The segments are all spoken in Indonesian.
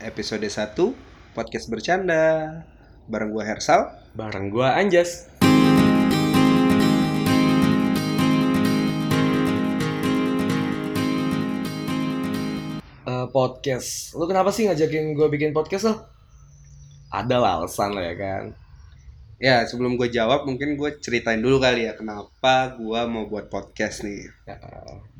episode 1 Podcast Bercanda. Bareng gue Hersal. Bareng gue Anjas. Podcast, lu kenapa sih ngajakin gue bikin podcast lo? Ada lah alasan lo ya kan? Ya sebelum gue jawab mungkin gue ceritain dulu kali ya kenapa gue mau buat podcast nih. Ya,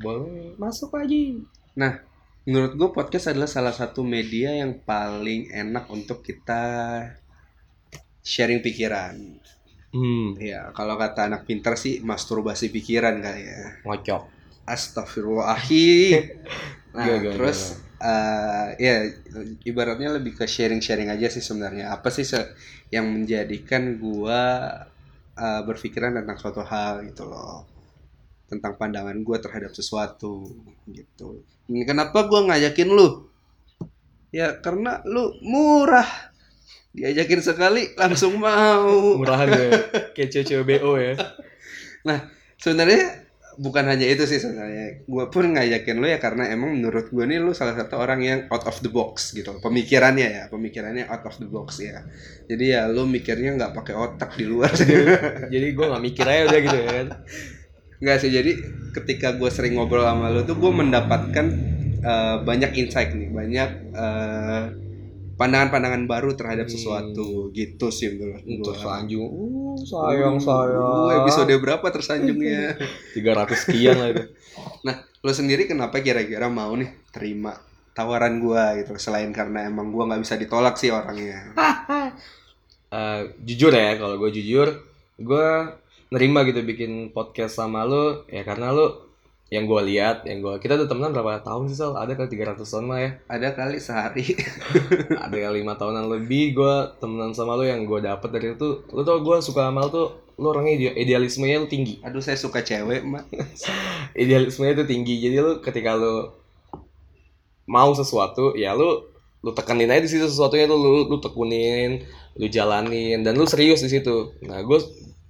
boleh masuk lagi. Nah, menurut gue podcast adalah salah satu media yang paling enak untuk kita sharing pikiran. Ya kalau kata anak pintar sih masturbasi pikiran kali ya. Ngocok. Astagfirullahaladzim. Nah terus. Ya ibaratnya lebih ke sharing-sharing aja sih sebenarnya. Apa sih yang menjadikan gue berpikiran tentang suatu hal gitu loh, tentang pandangan gue terhadap sesuatu gitu. Kenapa gue ngajakin lu? Ya karena lu murah. Diajakin sekali langsung mau. Murahan ya, kayak CBO ya. Nah sebenarnya bukan hanya itu sih sebenarnya. Gue pun ngajakin lo ya karena emang menurut gue nih lo salah satu orang yang out of the box gitu. Pemikirannya out of the box ya. Jadi ya lo mikirnya nggak pakai otak di luar. Jadi gue nggak mikir aja udah gitu ya. Nggak sih. Jadi ketika gue sering ngobrol sama lo tuh gue mendapatkan banyak insight nih, banyak pandangan-pandangan baru terhadap sesuatu gitu sih menurut gue. Tersanjung. Sayang. Episode berapa tersanjungnya? 300 sekian lah itu. Nah, lo sendiri kenapa kira-kira mau nih terima tawaran gue gitu? Selain karena emang gue nggak bisa ditolak sih orangnya. Jujur ya, kalau gue jujur, gue nerima gitu bikin podcast sama lo ya karena lo yang gue lihat, kita tuh temenan berapa tahun sih Sal? Ada kali 300 tahun lah ya? Ada kali sehari. Ada kali 5 tahunan lebih gue temenan sama lo. Yang gue dapet dari itu, lo tau gue suka sama lo tuh, lo orangnya idealismenya lo tinggi. Aduh saya suka cewek mah. Idealismenya tuh tinggi, jadi lo ketika lo mau sesuatu, ya lo tekenin aja di situ sesuatunya tuh, lo tekunin, lo jalanin, dan lo serius di situ. Nah gue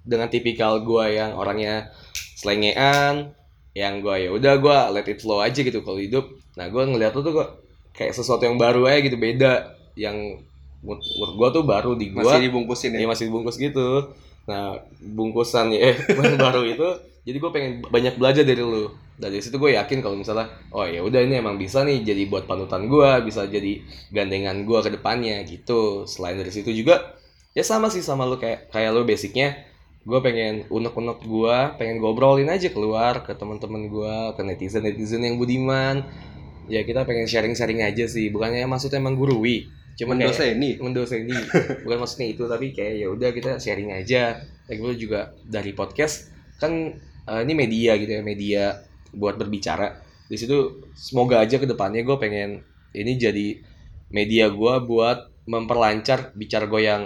dengan tipikal gue yang orangnya selengean, yang gue ya udah gue let it flow aja gitu kalau hidup. Nah gue ngeliat lo tuh kok kayak sesuatu yang baru aja gitu, beda, yang menurut gue tuh baru di gue. Masih dibungkusin ya? Iya masih dibungkus gitu. Nah bungkusan ya baru itu. Jadi gue pengen banyak belajar dari lo. Dari situ gue yakin kalau misalnya oh ya udah ini emang bisa nih jadi buat panutan gue, bisa jadi gandengan gue ke depannya gitu. Selain dari situ juga ya sama sih sama lo kayak lo basicnya. Gue pengen unek-unek gue, pengen ngobrolin aja keluar ke teman-teman gue, ke netizen-netizen yang budiman. Ya kita pengen sharing-sharing aja sih, bukannya maksudnya menggurui, cuma mendoseni. Bukan maksudnya itu, tapi kayak ya udah kita sharing aja. Lagi pula juga dari podcast kan ini media gitu ya, media buat berbicara. Di situ semoga aja kedepannya gue pengen ini jadi media gue buat memperlancar bicara gue yang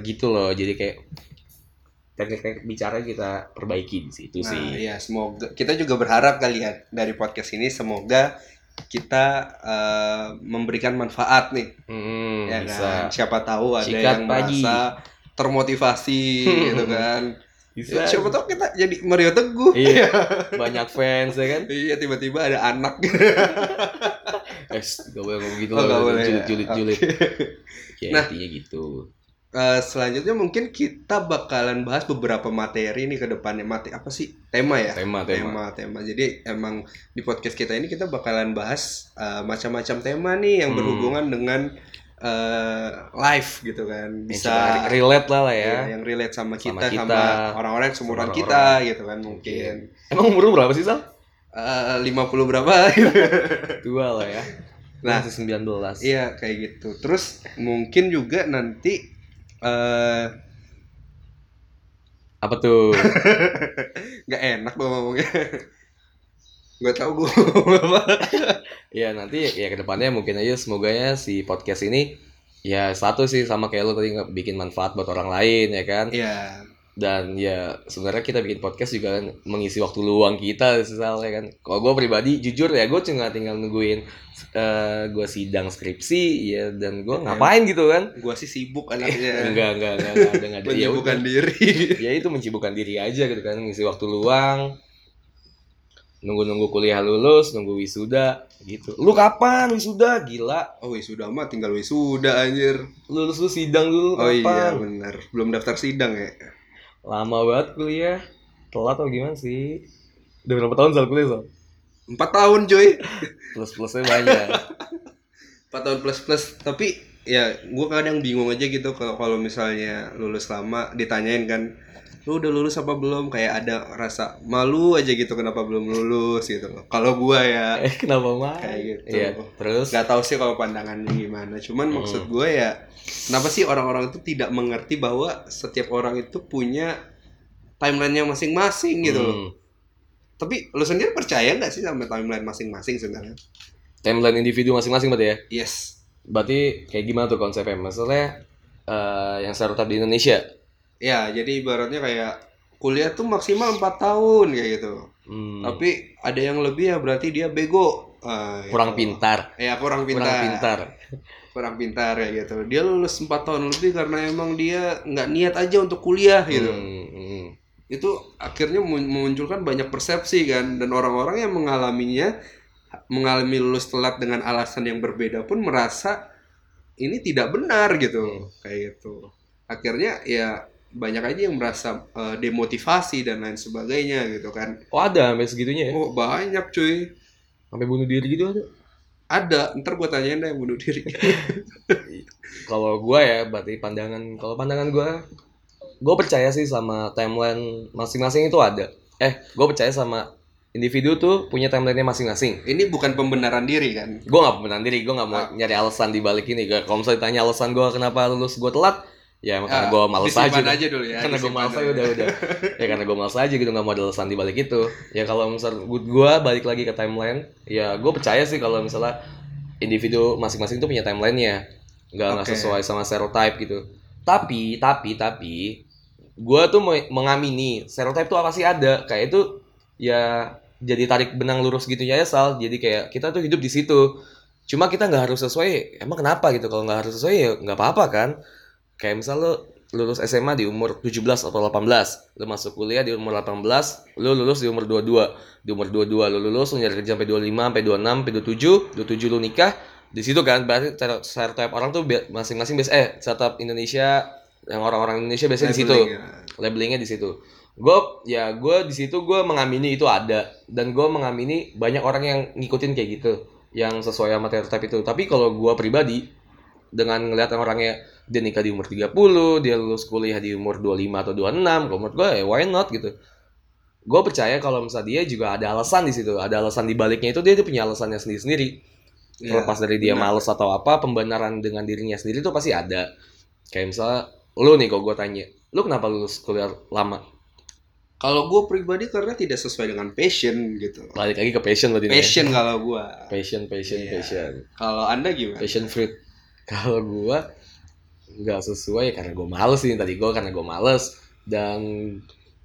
gitu loh. Jadi kayak teknik bicara kita perbaiki di situ sih. Nah ya semoga, kita juga berharap kali ya dari podcast ini semoga kita memberikan manfaat nih. Ya bisa. Kan? Siapa tahu ada Cikat yang pagi. Merasa termotivasi gitu kan. Bisa. Siapa tahu kita jadi Mario Teguh. Iya. Banyak fans ya kan. Iya tiba-tiba ada anak. Gak boleh ngomong gitu loh. Julid. Ya, nah, intinya gitu. Selanjutnya mungkin kita bakalan bahas beberapa materi nih ke depannya. Apa sih? Tema ya? Tema. Jadi emang di podcast kita ini kita bakalan bahas macam-macam tema nih yang berhubungan dengan life gitu kan. Bisa relate lah ya. Yang relate sama kita, sama orang-orang yang seumuran kita gitu kan mungkin. Emang umur berapa sih Sal? 50 berapa gitu. Tua lah ya. Nah, 19. Iya, kayak gitu. Terus mungkin juga nanti apa tuh? Enggak enak gua ngomongnya. Enggak tahu gua. Iya, nanti ya ke depannya mungkin aja semoganya si podcast ini ya satu sih sama kayak lo tadi bikin manfaat buat orang lain ya kan? Iya. Dan ya sebenarnya kita bikin podcast juga kan mengisi waktu luang kita misalnya kan. Kalau gue pribadi jujur ya gue cuma tinggal nungguin gue sidang skripsi ya, dan gue ngapain gitu kan. Gue sih sibuk anaknya. Enggak ada. Menyibukkan diri. Ya itu menyibukkan diri aja gitu kan, mengisi waktu luang. Nunggu-nunggu kuliah lulus, nunggu wisuda gitu. Lu kapan wisuda? Gila. Oh, wisuda mah tinggal wisuda anjir. Lulus lu sidang dulu kapan? Oh iya benar. Belum daftar sidang ya. Lama banget kuliah. Telat atau gimana sih? Udah berapa tahun soal kuliah, Sob? 4 tahun, coy. Plus-plusnya banyak. 4 tahun plus-plus, tapi ya gue kadang bingung aja gitu kalau misalnya lulus lama ditanyain kan, lu udah lulus apa belum, kayak ada rasa malu aja gitu kenapa belum lulus gitu. Kalau gue ya kenapa mah kayak gitu ya, terus nggak tahu sih kalau pandangannya gimana, cuman maksud gue ya kenapa sih orang-orang itu tidak mengerti bahwa setiap orang itu punya timelinenya masing-masing gitu loh. Tapi lu sendiri percaya nggak sih sama timeline masing-masing sebenarnya? Timeline individu masing-masing berarti ya? Yes. Berarti kayak gimana tuh konsepnya? Maksudnya yang startup di Indonesia? Ya, jadi ibaratnya kayak kuliah tuh maksimal 4 tahun kayak gitu. Tapi ada yang lebih ya berarti dia bego. Kurang gitu. Pintar. Ya, kurang pintar ya gitu. Dia lulus 4 tahun lebih karena emang dia nggak niat aja untuk kuliah gitu. Itu akhirnya memunculkan banyak persepsi kan. Dan orang-orang yang mengalami lulus telat dengan alasan yang berbeda pun merasa ini tidak benar gitu, kayak gitu. Akhirnya ya banyak aja yang merasa demotivasi dan lain sebagainya gitu kan. Oh ada sampai segitunya ya? Oh banyak cuy. Sampai bunuh diri gitu ada? Ada, ntar gue tanyain deh yang bunuh diri. Kalau gue ya berarti pandangan gue percaya sih sama timeline masing-masing itu ada. Gue percaya sama individu tuh punya timeline-nya masing-masing. Ini bukan pembenaran diri kan? Gue gak pembenaran diri, gue gak mau nyari alasan di balik ini. Kalau misalnya ditanya alasan gue kenapa lulus gue telat, ya karena gue males aja. Disimpan aja dulu ya. Karena gue males aja udah. Ya karena gue males aja gitu, gak mau ada alasan di balik itu. Ya kalau misalnya gue balik lagi ke timeline, ya gue percaya sih kalau misalnya individu masing-masing tuh punya timeline-nya. Gak sesuai sama stereotype gitu. Tapi, gue tuh mengamini stereotype tuh apa sih ada. Kayak itu ya jadi tarik benang lurus gitunya ya Sal, jadi kayak kita tuh hidup di situ, cuma kita nggak harus sesuai. Emang kenapa gitu? Kalau nggak harus sesuai ya nggak apa-apa kan. Kayak misal lo lulus SMA di umur 17 atau 18, lo masuk kuliah di umur 18, lo lulus di umur 22, lo lulus, lo nyari kerja sampai 25, sampai 26, sampai 27 lo nikah di situ kan. Berarti stereotype orang tuh masing-masing stereotype Indonesia yang orang-orang Indonesia biasanya di situ ya. Labelingnya di situ. Gue di situ gue mengamini itu ada, dan gue mengamini banyak orang yang ngikutin kayak gitu yang sesuai sama stereotype itu. Tapi kalau gue pribadi dengan ngelihat orangnya dia nikah di umur 30, dia lulus kuliah di umur 25 atau 26, kalau menurut gue why not gitu. Gue percaya kalau misalnya dia juga ada alasan di situ, ada alasan di baliknya itu, dia punya alasannya sendiri-sendiri. Terlepas dari dia malas atau apa, pembenaran dengan dirinya sendiri itu pasti ada. Kayak misalnya lu nih, kalau gue tanya lu kenapa lulus kuliah lama? Kalau gue pribadi karena tidak sesuai dengan passion gitu. Balik lagi ke passion tadi. Passion ya. Kalau gue. Passion. Kalau Anda gimana? Passion fruit. Kalau gue nggak sesuai karena gue males nih tadi gue, karena gue males. Dan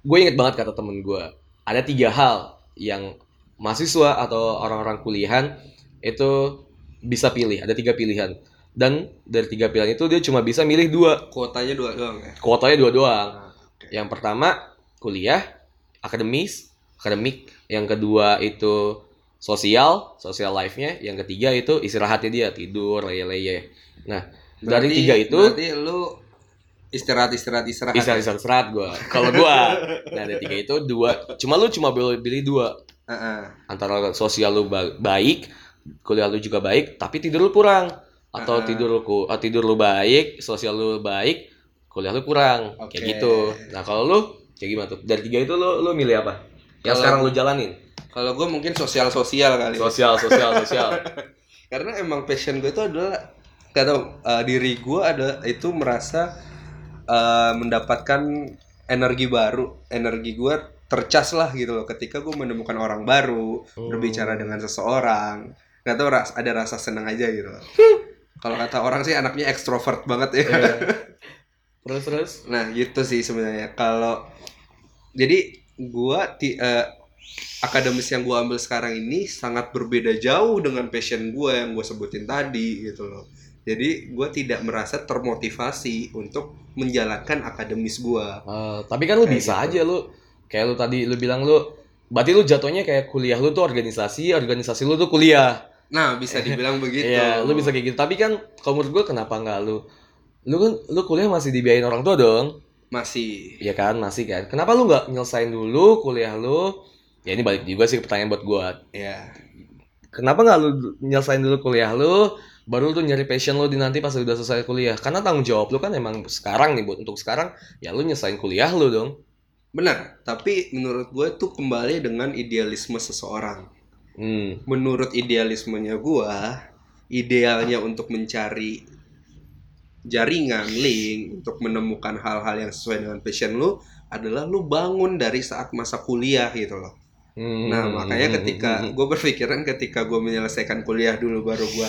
gue inget banget kata temen gue. Ada 3 hal yang mahasiswa atau orang-orang kuliahan itu bisa pilih. Ada 3 pilihan. Dan dari 3 pilihan itu dia cuma bisa milih 2. Kuotanya 2 doang ya? Kuotanya 2 doang. Nah, okay. Yang pertama kuliah, akademik, yang kedua itu social life-nya, yang ketiga itu istirahatnya dia, tidur, leye-leye. Nah, berarti, dari 3 itu berarti lu istirahat gue. Kalau gue, nah dari 3 itu 2, lu boleh pilih 2. Antara sosial lu baik, kuliah lu juga baik, tapi tidur lu kurang, atau tidur lu baik, sosial lu baik, kuliah lu kurang, kayak gitu. Nah, kalau lu kayak gimana tuh? Dari 3 itu lo milih apa? Yang sekarang lo jalanin? Kalau gue mungkin sosial kali. Sosial. Karena emang passion gue itu adalah diri gue itu merasa mendapatkan energi baru, energi gue tercas lah gitu loh. Ketika gue menemukan orang baru, berbicara dengan seseorang, nggak tahu ada rasa senang aja gitu. Kalau kata orang sih anaknya ekstrovert banget ya. Yeah. Terus. Nah, gitu sih sebenarnya. Kalau jadi gua akademis yang gua ambil sekarang ini sangat berbeda jauh dengan passion gua yang gua sebutin tadi gitu loh. Jadi gua tidak merasa termotivasi untuk menjalankan akademis gua. Tapi kan lu kayak bisa gitu aja lu. Kayak lu tadi lu bilang lu Berarti lu jatuhnya kayak kuliah lu tuh organisasi, organisasi lu tuh kuliah. Nah, bisa dibilang begitu. Iya, lu bisa kayak gitu. Tapi kan kalau menurut gue kenapa enggak lu kuliah masih dibiayain orang tua dong? Masih. Iya kan, masih kan. Kenapa lu enggak nyelesain dulu kuliah lu? Ya ini balik juga sih pertanyaan buat gue. Iya. Kenapa enggak lu nyelesain dulu kuliah lu? Baru lu tuh nyari passion lu di nanti pas udah selesai kuliah. Karena tanggung jawab lu kan emang sekarang nih, buat untuk sekarang ya lu nyelesain kuliah lu dong. Benar, tapi menurut gue tuh kembali dengan idealisme seseorang. Menurut idealismenya gua, idealnya untuk mencari jaringan link untuk menemukan hal-hal yang sesuai dengan passion lu adalah lu bangun dari saat masa kuliah gitu loh. Nah makanya ketika gua berpikiran ketika gua menyelesaikan kuliah dulu baru gua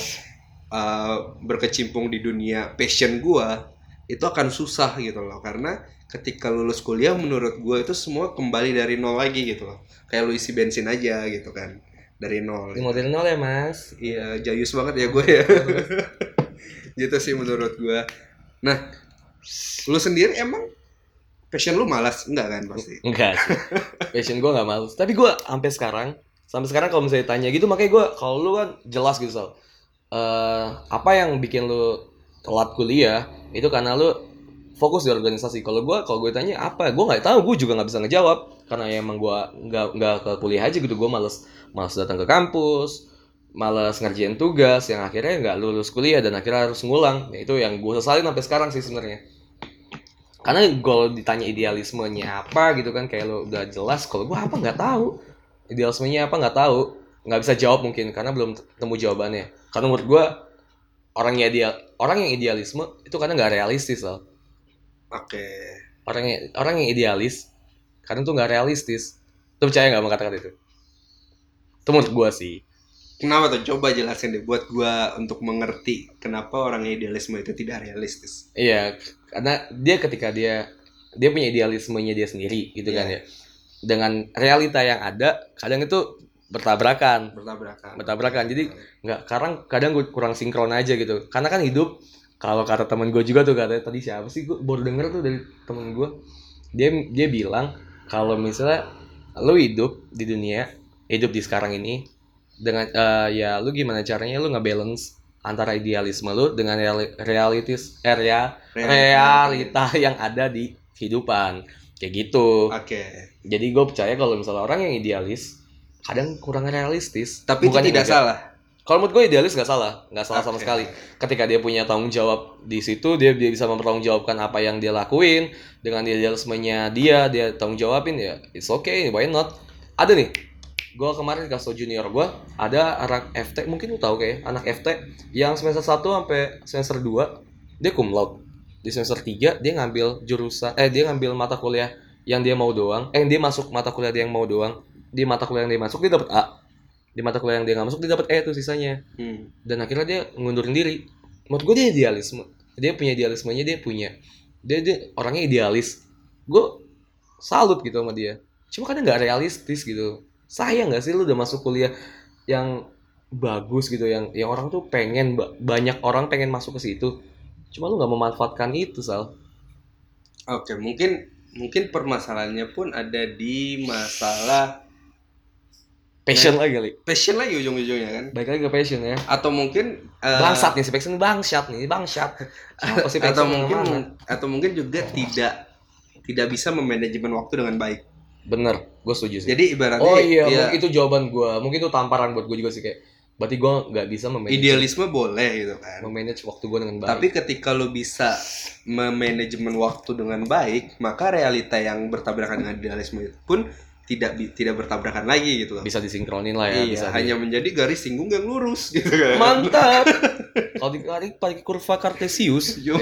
berkecimpung di dunia passion gua, itu akan susah gitu loh, karena ketika lulus kuliah menurut gua itu semua kembali dari nol lagi gitu loh, kayak lu isi bensin aja gitu kan. Dari nol. Model nol ya mas. Iya, jayus banget ya gue ya. Gitu sih menurut gue. Nah, lu sendiri emang passion lu malas? Enggak kan pasti? Enggak. Passion gue gak malas. Tapi gue sampai sekarang kalau misalnya tanya gitu, makanya gue, kalau lu kan jelas gitu Sal. Apa yang bikin lu telat kuliah, itu karena lu fokus di organisasi. Kalau gue tanya apa, gue nggak tahu, gue juga nggak bisa ngejawab karena ya emang gue nggak ke kuliah aja gitu. Gue malas datang ke kampus, malas ngerjain tugas yang akhirnya nggak lulus kuliah dan akhirnya harus ngulang. Ya, itu yang gue sesalin sampai sekarang sih sebenarnya. Karena kalau ditanya idealismenya apa gitu kan, kayak lo udah jelas. Kalau gue apa nggak tahu, idealismenya apa nggak tahu, nggak bisa jawab mungkin karena belum temu jawabannya. Karena menurut gue orang yang idealisme itu karena nggak realistis loh. Oke. Orang yang idealis kadang tuh nggak realistis. Tuh percaya nggak sama kata-kata itu? Itu menurut gue sih. Kenapa tuh? Coba jelasin deh buat gue untuk mengerti kenapa orang idealisme itu tidak realistis. Iya, karena dia ketika dia punya idealismenya dia sendiri gitu kan ya. Dengan realita yang ada kadang itu bertabrakan. Jadi nggak, kadang gue kurang sinkron aja gitu. Karena kan hidup, kalau kata teman gue juga tuh, katanya tadi siapa sih, gue baru denger tuh dari teman gue, dia bilang kalau misalnya lo hidup di dunia, hidup di sekarang ini dengan ya lo gimana caranya lo nge-balance antara idealisme lo dengan realita yang ada di kehidupan kayak gitu. Oke. Jadi gue percaya kalau misalnya orang yang idealis kadang kurang realistis. Tapi bukan itu tidak salah. Kalau menurut gue idealis nggak salah sama sekali. Ketika dia punya tanggung jawab di situ, dia bisa mempertanggungjawabkan apa yang dia lakuin dengan idealismenya dia tanggung jawabin ya. It's okay, why not? Ada nih, gue kemarin kasih junior gue ada anak FT, mungkin lu tahu kayak anak FT yang semester 1 sampai semester 2 dia cum laude. Di semester 3 dia ngambil dia ngambil mata kuliah yang dia mau doang. Dia masuk mata kuliah dia yang mau doang. Di mata kuliah yang dia masuk dia dapat A. Di mata kuliah yang dia nggak masuk dia dapat E tuh sisanya. Dan akhirnya dia ngundurin diri. Menurut gue dia idealisme, dia punya idealismenya, dia orangnya idealis. Gue salut gitu sama dia, cuma kadang nggak realistis gitu. Sayang nggak sih lu udah masuk kuliah yang bagus gitu, yang orang tuh pengen, banyak orang pengen masuk ke situ, cuma lu nggak memanfaatkan itu Sal. Oke, mungkin permasalahannya pun ada di masalah passion lagi kali. Passion lagi ujung-ujungnya kan. Baik lagi ke passion ya. Atau mungkin bangsat nih si passion, bangsat. Si passion atau mungkin juga tidak bisa memanajemen waktu dengan baik. Bener, gue setuju sih. Jadi ibaratnya itu jawaban gue. Mungkin itu tamparan buat gue juga sih, kayak berarti gue enggak bisa memanage. Idealisme boleh gitu kan. Memanage waktu gue dengan baik. Tapi ketika lo bisa memanajemen waktu dengan baik, maka realita yang bertabrakan dengan idealisme itu pun tidak bertabrakan lagi gitu loh. Bisa disinkronin lah ya. Iya, bisa hanya menjadi garis singgung yang lurus gitu kan. Mantap. Kalau ditarik pakai kurva Cartesius. Iya.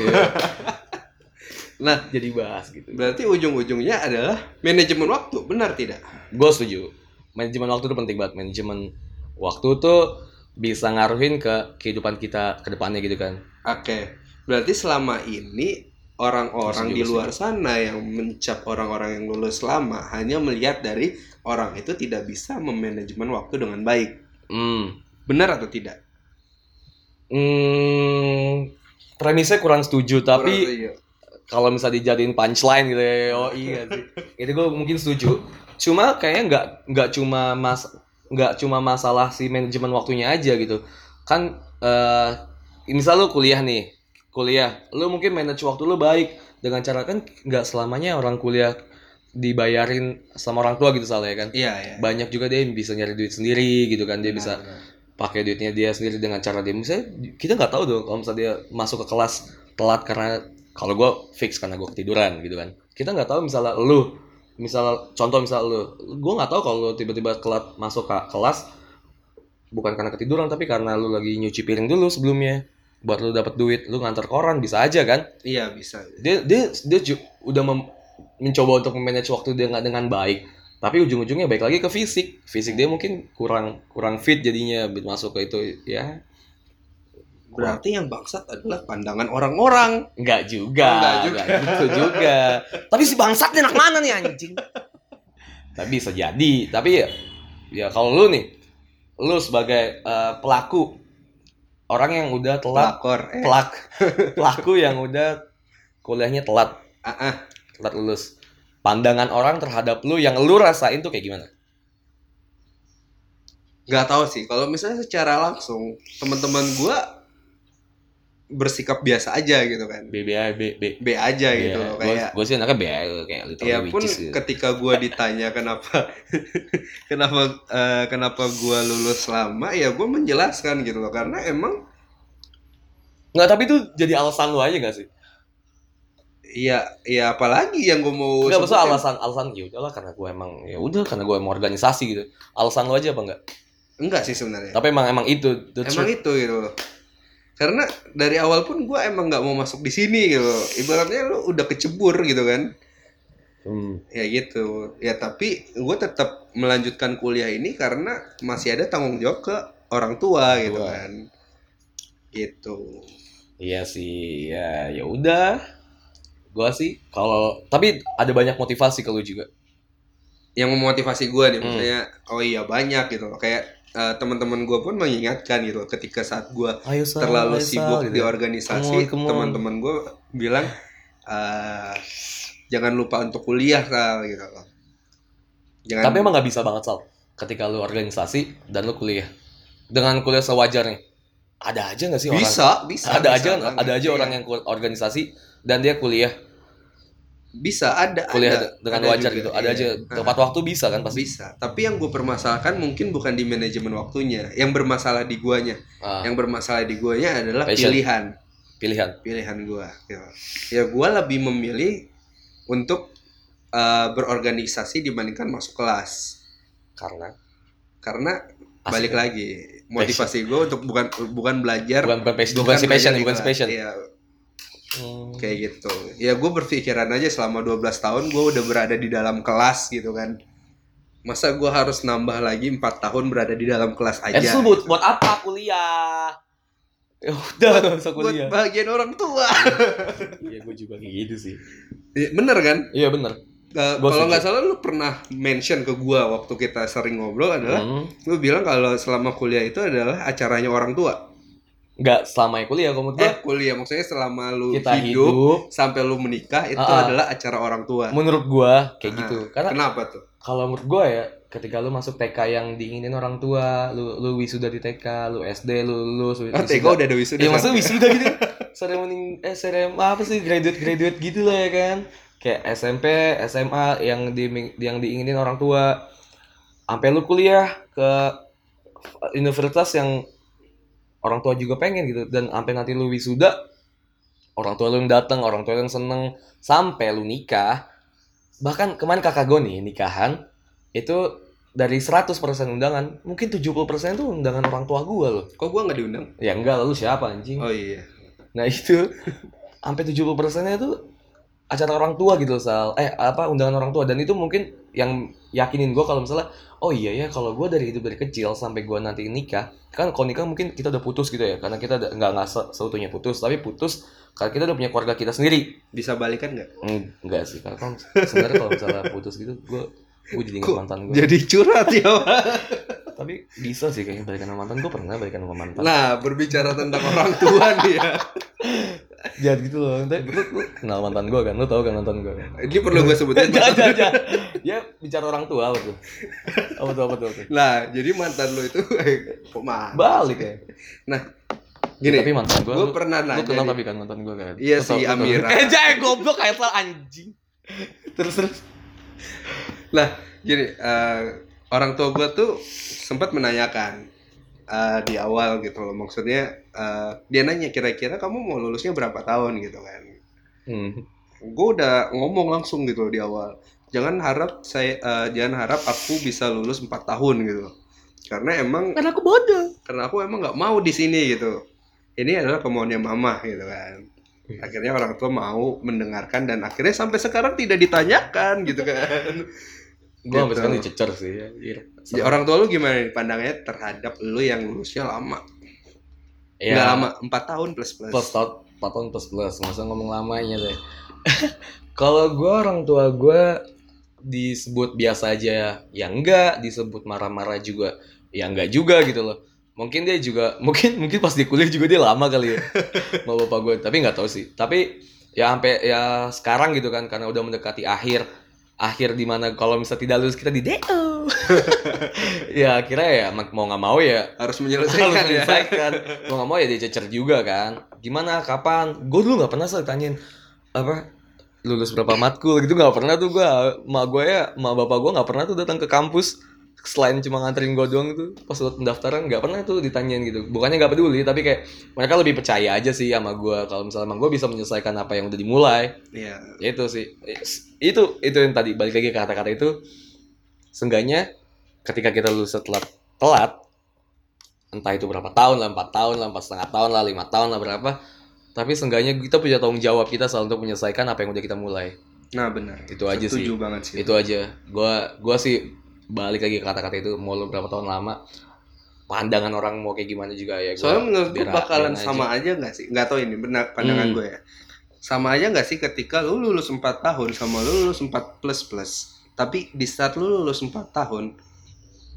Nah, jadi bahas gitu. Berarti ujung-ujungnya adalah manajemen waktu, benar tidak? Gue setuju. Manajemen waktu itu penting banget. Manajemen waktu tuh bisa ngaruhin ke kehidupan kita ke depannya gitu kan. Oke. Berarti selama ini orang-orang di luar sana yang mencap orang-orang yang lulus lama hanya melihat dari orang itu tidak bisa memanajemen waktu dengan baik. Benar atau tidak? Premisnya kurang setuju, tapi kalau misalnya dijadiin punchline gitu ya, oh iya sih. Itu gue mungkin setuju. Cuma kayaknya nggak cuma masalah si manajemen waktunya aja gitu. Kan misal lu kuliah, lu mungkin manage waktu lu baik dengan cara, kan nggak selamanya orang kuliah dibayarin sama orang tua gitu soalnya kan. Iya. Banyak juga dia bisa nyari duit sendiri gitu kan, dia bisa pakai duitnya dia sendiri dengan cara dia. Misalnya kita nggak tahu dong kalau misalnya dia masuk ke kelas telat karena kalau gue fix karena gue ketiduran gitu kan. Kita nggak tahu misalnya lu, gue nggak tahu kalau lu tiba-tiba telat masuk ke kelas bukan karena ketiduran tapi karena lu lagi nyuci piring dulu sebelumnya buat lu dapat duit, lu ngantar koran bisa aja kan? Iya bisa. Dia udah mencoba untuk memanage waktu dia nggak dengan baik, tapi ujung-ujungnya baik lagi ke fisik dia mungkin kurang fit jadinya masuk ke itu ya. Berarti yang bangsat adalah pandangan orang-orang. Enggak juga. Tapi si bangsatnya enak mana nih anjing? Tapi bisa jadi. Tapi ya kalau lu nih, lu sebagai pelaku, orang yang udah telat. Pelaku yang udah kuliahnya telat. Telat lulus. Pandangan orang terhadap lu yang lu rasain tuh kayak gimana? Gak tau sih. Kalau misalnya secara langsung, teman-teman gua bersikap biasa aja gitu kan. B aja gitu loh, kayak gue sih anaknya B kayak little witches. Ya pun gitu. Ketika gue ditanya kenapa gue lulus lama, ya gue menjelaskan gitu loh, karena emang nggak, tapi itu jadi alasan lu aja nggak sih? Iya apalagi yang gue mau. Nggak usah alasan ya udahlah karena gue emang organisasi gitu. Alasan lu aja apa enggak? Enggak sih sebenarnya. Tapi emang itu. Itu gitu loh. Karena dari awal pun gue emang nggak mau masuk di sini gitu, ibaratnya lo udah kecebur gitu kan, ya gitu ya. Tapi gue tetap melanjutkan kuliah ini karena masih ada tanggung jawab ke orang tua gitu kan, gitu. Iya sih, ya udah. Gue sih kalau tapi ada banyak motivasi kalau juga. Yang memotivasi gue nih maksudnya, oh iya banyak gitu loh kayak. Teman-teman gue pun mengingatkan gitu ketika saat gue terlalu sibuk gitu. Di organisasi, teman-teman gue bilang jangan lupa untuk kuliah Sal gitu loh. Tapi emang nggak bisa banget Sal ketika lu organisasi dan lu kuliah dengan kuliah sewajarnya. Ada aja nggak sih orang? Bisa. Ada aja orang yang organisasi dan dia kuliah. Bisa kuliah dengan wajar juga, gitu. Ada aja tepat waktu bisa kan pasti. Bisa. Tapi yang gue permasalahkan mungkin bukan di manajemen waktunya. Yang bermasalah di guanya. Yang bermasalah di guanya adalah passion. Pilihan gue. Ya gue lebih memilih untuk berorganisasi dibandingkan masuk kelas. Karena asik, balik lagi motivasi gue untuk bukan belajar. Bukan passion. Iya. Kayak gitu. Ya gue berpikiran aja selama 12 tahun gue udah berada di dalam kelas gitu kan. Masa gue harus nambah lagi 4 tahun berada di dalam kelas aja. Itu buat apa kuliah? Ya udah gak usah kuliah. Buat bahagian orang tua. Iya gue juga kayak gitu sih. Bener kan? Iya bener. Kalau gak salah lu pernah mention ke gue waktu kita sering ngobrol adalah lu bilang kalau selama kuliah itu adalah acaranya orang tua. Enggak selama kuliah kamu tuh. Kuliah maksudnya selama lu hidup sampai lu menikah itu adalah acara orang tua. Menurut gua kayak gitu. Karena kenapa tuh? Kalau menurut gua ya ketika lu masuk TK yang diinginin orang tua, lu wisuda di TK, lu SD, lu wisuda. TK udah ada wisuda. Ya maksudnya wisuda gitu. Graduate gitu lah ya kan. Kayak SMP, SMA yang diinginin orang tua. Sampai lu kuliah ke universitas yang orang tua juga pengen gitu, dan sampai nanti lu wisuda orang tua lu yang datang, orang tua lu yang seneng, sampai lu nikah. Bahkan kemarin kakak gue nih nikahan itu dari 100% undangan mungkin 70% itu undangan orang tua gue loh. Kok gue nggak diundang? Ya enggak, lu siapa anjing? Oh iya. Nah itu sampai 70%-nya itu acara orang tua gitu loh Sal. Undangan orang tua, dan itu mungkin yang yakinin gue kalau misalnya oh iya ya kalau gue dari hidup dari kecil sampai gue nanti nikah kan, kalau nikah mungkin kita udah putus gitu ya, karena kita nggak seutuhnya putus, tapi putus karena kita udah punya keluarga kita sendiri. Bisa balikan nggak? Nggak sih, karena kan sebenarnya kalau misalnya putus gitu gue jadi ingat mantan gue. Jadi curhat ya. Tapi bisa sih kayaknya balikan sama mantan, gue pernah balikan sama mantan. Nah berbicara tentang orang tua nih ya. Jangan gitu loh. Lu kenal mantan gue kan? Lu tau kan mantan gue? Ini perlu gue sebutin. Jangan. Ya bicara orang tua waktu. Apa tuh? Nah, jadi mantan lu itu balik ya. Nah, gini. Tapi mantan gue. Gue pernah nanya. Lu kenal tapi kan mantan gue kan? Iya si Amira. Jangan goblok kayak sel anjing. Terus. Lah, jadi orang tua gue tuh sempat menanyakan di awal gitu loh, maksudnya dia nanya kira-kira kamu mau lulusnya berapa tahun gitu kan. Gue udah ngomong langsung gitu loh di awal, jangan harap aku bisa lulus 4 tahun gitu loh. Karena aku bodoh, karena aku emang nggak mau di sini gitu, ini adalah kemauannya mama gitu kan. Akhirnya orang tua mau mendengarkan dan akhirnya sampai sekarang tidak ditanyakan gitu kan. Gue sampai sekarang dicecer sih ya. Ya, orang tua lu gimana pandangannya terhadap lu yang lulusnya lama? Ya, nggak lama, 4 tahun plus-plus. 4 tahun plus-plus, nggak usah ngomong lamanya deh. Kalau gue, orang tua gue disebut biasa aja ya enggak, disebut marah-marah juga ya enggak juga gitu loh. Mungkin dia juga, mungkin pas di kuliah juga dia lama kali ya sama bapak gue, tapi nggak tahu sih. Tapi ya sampai ya sekarang gitu kan, karena udah mendekati akhir di mana kalau misalnya tidak lulus kita di DO. Ya akhirnya ya mau nggak mau ya harus menyelesaikan. Mau nggak mau ya dicecer juga kan. Gimana, kapan? Gue dulu nggak pernah selalu tanyain apa lulus berapa matkul gitu, nggak pernah tuh gue. Mak bapak gue nggak pernah tuh datang ke kampus selain cuma nganterin gue doang itu pas buat pendaftaran, nggak pernah tuh ditanyain gitu. Bukannya nggak peduli, tapi kayak mereka lebih percaya aja sih sama gue kalau misalnya emang gue bisa menyelesaikan apa yang udah dimulai. Iya. Yeah. Itu sih, itu yang tadi balik lagi ke kata-kata itu. Seenggaknya ketika kita lulus telat, entah itu berapa tahun lah, 4 tahun lah, 4,5 tahun lah, 5 tahun lah, berapa, tapi seenggaknya kita punya tanggung jawab kita selalu untuk menyelesaikan apa yang udah kita mulai. Nah benar. Itu aja. Setuju sih. Banget sih. Itu aja. Gue sih balik lagi ke kata-kata itu, mau lo berapa tahun lama, pandangan orang mau kayak gimana juga ya. Soalnya menurut gue bakalan sama aja nggak sih? Nggak tahu ini benar pandangan gue ya. Sama aja nggak sih ketika lo lulus 4 tahun sama lo lulus 4 plus-plus, tapi di saat lo lulus 4 tahun,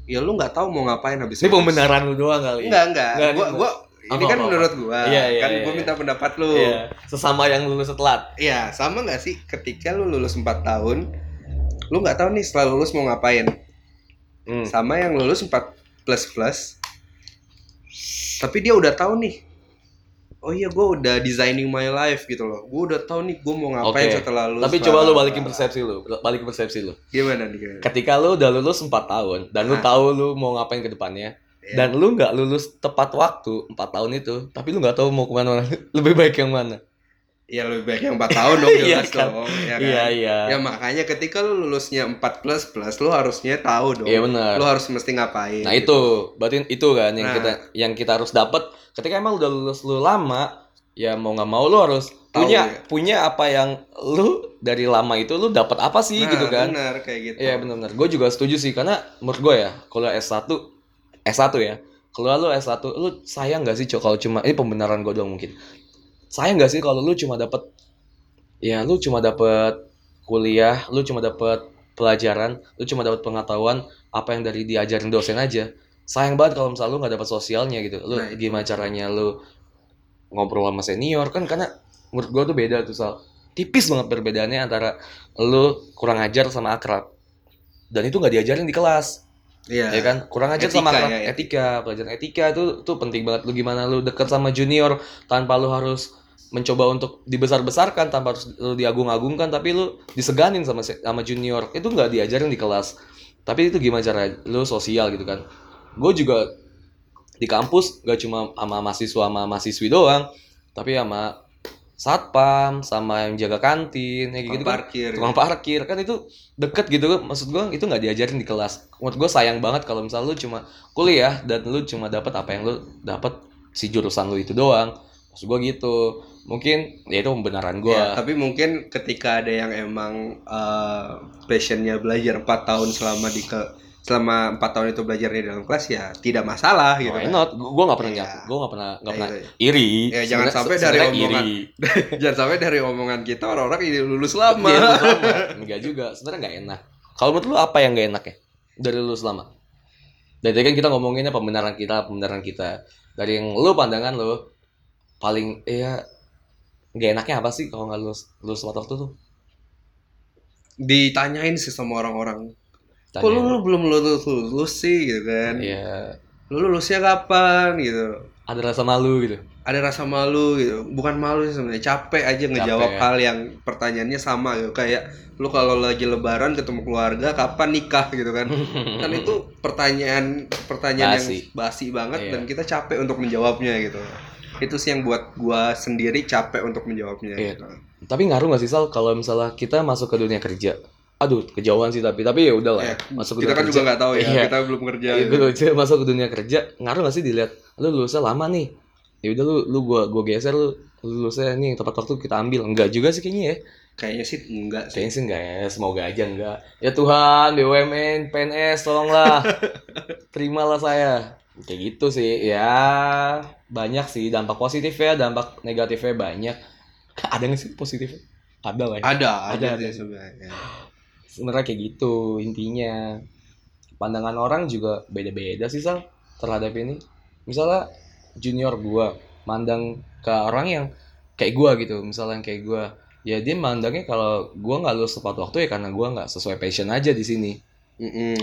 ya lo nggak tahu mau ngapain habis. Ini pembenaran lo doang kali. Enggak. Gue ini kan menurut gue. Iya, kan gue minta pendapat lo. Iya. Sesama yang lulus telat. Iya, sama nggak sih ketika lo lulus 4 tahun, lo nggak tahu nih setelah lulus mau ngapain. Sama yang lulus 4++, tapi dia udah tahu nih, oh iya gue udah designing my life gitu loh, gue udah tahu nih gue mau ngapain setelah lulus. Tapi coba lu balikin persepsi lu. Gimana nih? Ketika lu udah lulus 4 tahun dan lu tahu lu mau ngapain ke depannya, dan lu nggak lulus tepat waktu 4 tahun itu, tapi lu nggak tahu mau kemana, lebih baik yang mana? Ya lebih baik yang 4 tahun dong, jelas kan? Dong. Iya. Ya makanya ketika lu lulusnya 4++, lu harusnya tahu dong. Iya benar. Lu harus mesti ngapain. Nah gitu. Itu, berarti itu kan yang kita harus dapat. Ketika emang udah lulus lu lama, ya mau nggak mau lu harus tahu, punya apa yang lu dari lama itu lu dapat apa sih gitu kan? Benar kayak gitu. Iya benar. Gue juga setuju sih, karena menurut gue ya kalau S1 ya, kalau lu S1 lu sayang nggak sih kalau cuma ini pembenaran gue doang mungkin. Sayang gak sih kalau lu cuma dapet kuliah, lu cuma dapet pelajaran, lu cuma dapet pengetahuan apa yang dari diajarin dosen aja. Sayang banget kalau misalnya lu gak dapet sosialnya gitu. Lu gimana caranya lu ngobrol sama senior kan, karena menurut gua tuh beda tuh Sal. Tipis banget perbedaannya antara lu kurang ajar sama akrab. Dan itu gak diajarin di kelas. Iya ya kan, kurang ajar sama akrab, etika, pelajaran etika itu penting banget. Lu gimana lu deket sama junior tanpa lu harus mencoba untuk dibesar-besarkan, tanpa harus diagung-agungkan, tapi lu diseganin sama junior. Itu nggak diajarin di kelas, tapi itu gimana cara lu sosial gitu kan. Gue juga di kampus nggak cuma sama mahasiswa sama mahasiswi doang, tapi sama satpam, sama yang jaga kantin, ya gitu kan, tukang parkir kan itu deket gitu. Maksud gue itu nggak diajarin di kelas. Menurut gue sayang banget kalau misalnya lu cuma kuliah dan lu cuma dapat apa yang lu dapat si jurusan lu itu doang. Maksud gue gitu. Mungkin ya itu pembenaran gue ya, tapi mungkin ketika ada yang emang passionnya belajar 4 tahun selama 4 tahun itu belajarnya dalam kelas, ya tidak masalah gitu. Why not? Gue nggak pernah gak pernah iri ya, jangan sampai dari omongan jangan sampai dari omongan kita orang-orang ini lulus lama. Enggak juga, sebenarnya nggak enak. Kalau menurut lu apa yang nggak enak ya dari lulus lama? Dari tadi kan kita ngomonginnya pembenaran kita dari yang lu, pandangan lu paling ya Gak enaknya apa sih kalau nggak lulus tepat waktu tuh? Ditanyain sih sama orang-orang. Kok lu belum lulus sih gitu kan? Iya. Lu lulusnya kapan gitu? Ada rasa malu gitu. Ada rasa malu gitu. Bukan malu sih sebenarnya, capek aja ngejawab ya. Hal yang pertanyaannya sama gitu. Kayak lu kalau lagi lebaran ketemu keluarga kapan nikah gitu kan? Kan itu pertanyaan yang basi banget iya. Dan kita capek untuk menjawabnya gitu. Itu sih yang buat gua sendiri capek untuk menjawabnya. Iya. Gitu. Tapi ngaruh nggak sih Sal kalau misalnya kita masuk ke dunia kerja? Aduh, kejauhan sih tapi ya udahlah. Iya. Masuk ke dunia kerja. Kita kan juga nggak tahu ya. Iya. Kita belum kerja. Iya, gitu. Masuk ke dunia kerja ngaruh nggak sih dilihat? Lu lulusnya lama nih. Ya udah lu gua geser lu lulusnya nih tepat waktu kita ambil. Enggak juga sih kayaknya ya. Kayaknya sih enggak sih. Kayaknya sih enggak ya. Semoga aja enggak. Ya Tuhan, BUMN, PNS tolonglah. Terimalah saya. Kayak gitu sih. Ya banyak sih dampak positifnya, dampak negatifnya banyak. Ada nggak sih positifnya? Ada lah. Ada sebenarnya. Sebenarnya kayak gitu intinya. Pandangan orang juga beda-beda sih Sal terhadap ini. Misalnya junior gua mandang ke orang yang kayak gua gitu, misalnya yang kayak gua. Ya dia mandangnya kalau gua nggak lulus tepat waktu ya karena gua nggak sesuai passion aja di sini.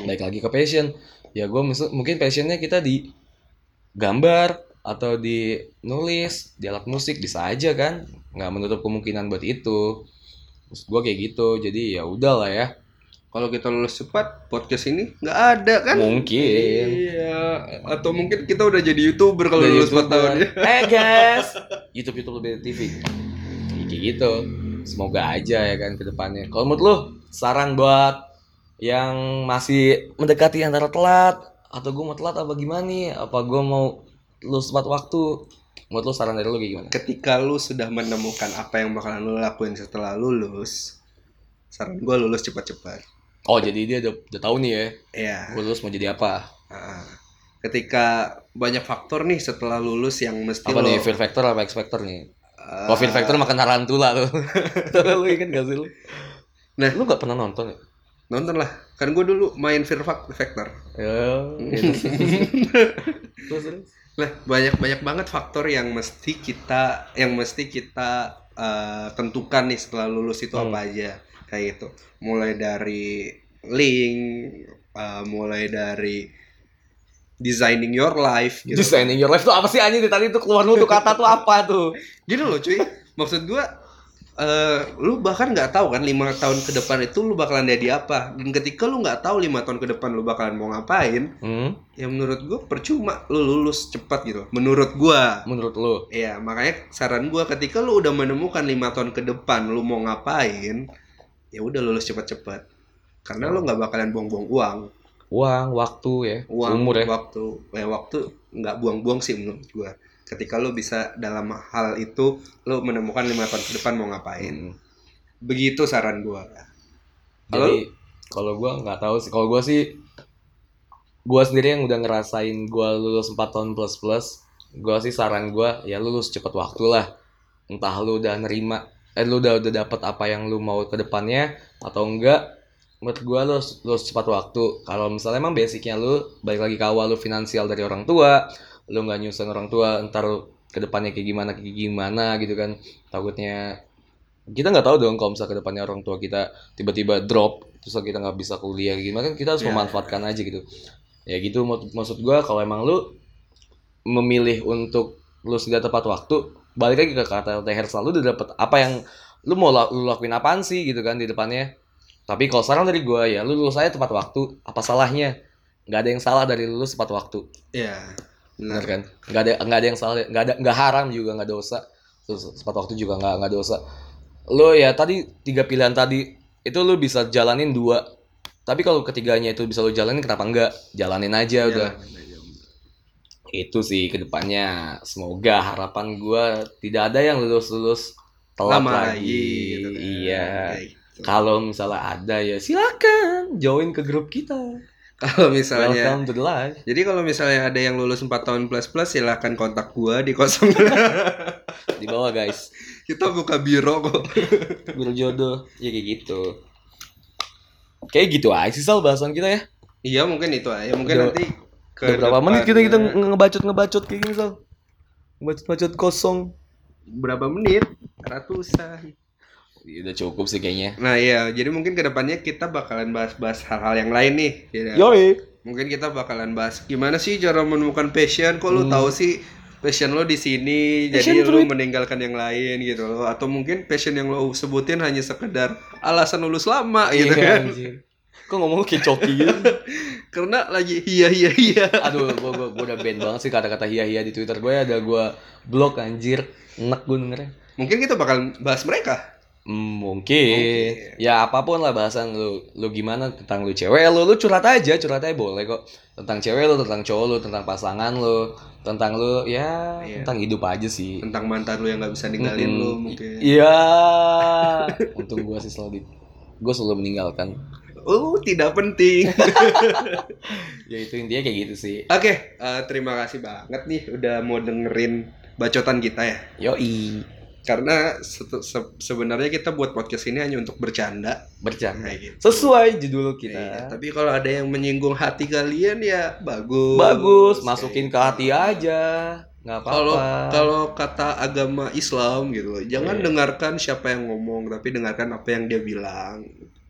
Baik lagi ke passion. Ya gue mungkin passionnya kita di gambar atau di nulis, di alat musik bisa aja kan, nggak menutup kemungkinan buat itu. Maksud gue kayak gitu, jadi ya udahlah ya. Kalau kita lulus cepat, podcast ini nggak ada kan? Mungkin. Iya. Atau mungkin kita udah jadi YouTuber kalau lulus 4 tahun ya. Guys, YouTube lebih TV. Kayak gitu. Semoga aja ya kan ke depannya. Kalau menurut lu, saran buat yang masih mendekati antara telat atau gue mau telat apa gimana nih, apa gue mau lulus tepat waktu, menurut lu saran dari lu kayak gimana? Ketika lu sudah menemukan apa yang bakalan lu lakuin setelah lulus, saran gue lulus cepat-cepat. Oh jadi dia udah tahu nih ya? Iya. Gue lulus mau jadi apa? Ketika banyak faktor nih setelah lulus yang mesti apa lo... nih fear factor apa X factor nih? Kalau fear factor makan tarantula tuh. Lu ingat gak sih lu? Nah, lu gak pernah nonton ya? Nonton lah, kan gue dulu main Fear Factor. Ya. Terus. Nah, banyak banget faktor yang mesti kita tentukan nih setelah lulus itu apa aja kayak itu. Mulai dari link, mulai dari designing your life. Gitu. Designing your life tuh apa sih anjing? Tadi itu keluar lu tuh kata tuh apa tuh? Gitu loh cuy, maksud gue. Lu bahkan nggak tahu kan 5 tahun ke depan itu lu bakalan jadi apa, dan ketika lu nggak tahu 5 tahun ke depan lu bakalan mau ngapain, ya menurut gua percuma lu lulus cepat gitu. Menurut gua. Menurut lu? Iya, makanya saran gua ketika lu udah menemukan 5 tahun ke depan lu mau ngapain, ya udah lulus cepat-cepat, karena lu nggak bakalan buang-buang uang, waktu ya, umur ya, waktu nggak buang-buang sih menurut gua. Ketika lo bisa dalam hal itu lo menemukan 5 tahun ke depan mau ngapain. Begitu saran gue. Jadi kalau gue nggak tahu sih. Kalau gue sih, gue sendiri yang udah ngerasain gue lulus 4 tahun plus, gue sih saran gue ya lulus cepet waktu lah. Entah lo udah nerima, lo udah dapet apa yang lo mau ke depannya atau enggak. Menurut gue lulus cepet waktu. Kalau misalnya emang basicnya lo balik lagi ke awal, lo finansial dari orang tua. Lo nggak nyusahin orang tua, ntar kedepannya kayak gimana gitu kan. Takutnya kita nggak tahu dong kalau misalnya kedepannya orang tua kita tiba-tiba drop terus kita nggak bisa kuliah gimana kan, kita harus memanfaatkan aja gitu ya. Gitu maksud gue, kalau emang lo memilih untuk lo sudah tepat waktu, balik lagi ke kata Teher, selalu udah dapet apa yang lo mau lakuin apaan sih gitu kan di depannya. Tapi kalau saran dari gue ya lo lulus aja tepat waktu, apa salahnya? Nggak ada yang salah dari lulus tepat waktu. Benar kan? Enggak ada yang salah, enggak haram juga, enggak dosa. Terus tepat waktu juga enggak dosa. Lo ya tadi 3 pilihan tadi itu lo bisa jalanin 2. Tapi kalau ketiganya itu bisa lo jalanin, kenapa enggak? Jalanin aja udah. Itu sih ke depannya. Semoga harapan gue tidak ada yang lulus telat lagi. Gitu kan. Iya. Gitu. Kalau misalnya ada ya silakan join ke grup kita. Kalau misalnya, jadi kalau misalnya ada yang lulus 4 tahun plus, silahkan kontak gua di 0 di bawah guys. Kita buka biro kok. Biro jodoh, ya kayak gitu. Kayak gitu aja sih Sal bahasan kita ya. Iya mungkin itu aja. Mungkin udah, nanti ke berapa menit kita ngebacot kayak gini Sal. Ngebacot kosong. berapa menit, ratusan. Udah cukup sih kayaknya. Nah iya, jadi mungkin kedepannya kita bakalan bahas-bahas hal-hal yang lain nih. Yoi. Mungkin kita bakalan bahas gimana sih cara menemukan passion. Kok lu tahu sih passion lo di sini, jadi lu meninggalkan yang lain gitu loh. Atau mungkin passion yang lo sebutin hanya sekedar alasan lu lama gitu kan. Kok ngomong kayak coki gitu? Karena lagi hiya. Aduh, gue udah banned banget sih kata-kata hiya di Twitter gue. Ada gue blok anjir, enak gue dengernya. Mungkin kita bakal bahas mereka. Mungkin. Ya apapun lah bahasan lu gimana tentang lu cewek lu curhat aja boleh kok, tentang cewek lu, tentang cowok lu, tentang pasangan lu, tentang lu ya tentang hidup aja sih, tentang mantan lu yang nggak bisa ninggalin lu mungkin. Iya. Untung gue selalu meninggalkan. Tidak penting. Ya itu intinya kayak gitu sih. Oke. Terima kasih banget nih udah mau dengerin bacotan kita ya. Yoi. Karena sebenarnya kita buat podcast ini hanya untuk bercanda gitu. Sesuai judul kita. Iya, tapi kalau ada yang menyinggung hati kalian ya bagus masukin ke hati aja, nggak apa-apa. Kalau kata agama Islam gitu, jangan dengarkan siapa yang ngomong, tapi dengarkan apa yang dia bilang.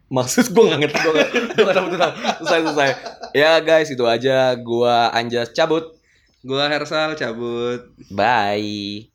Maksud gue nggak ngerti, selesai. Ya guys, itu aja. Gue Anjas cabut. Gue Hersal cabut. Bye.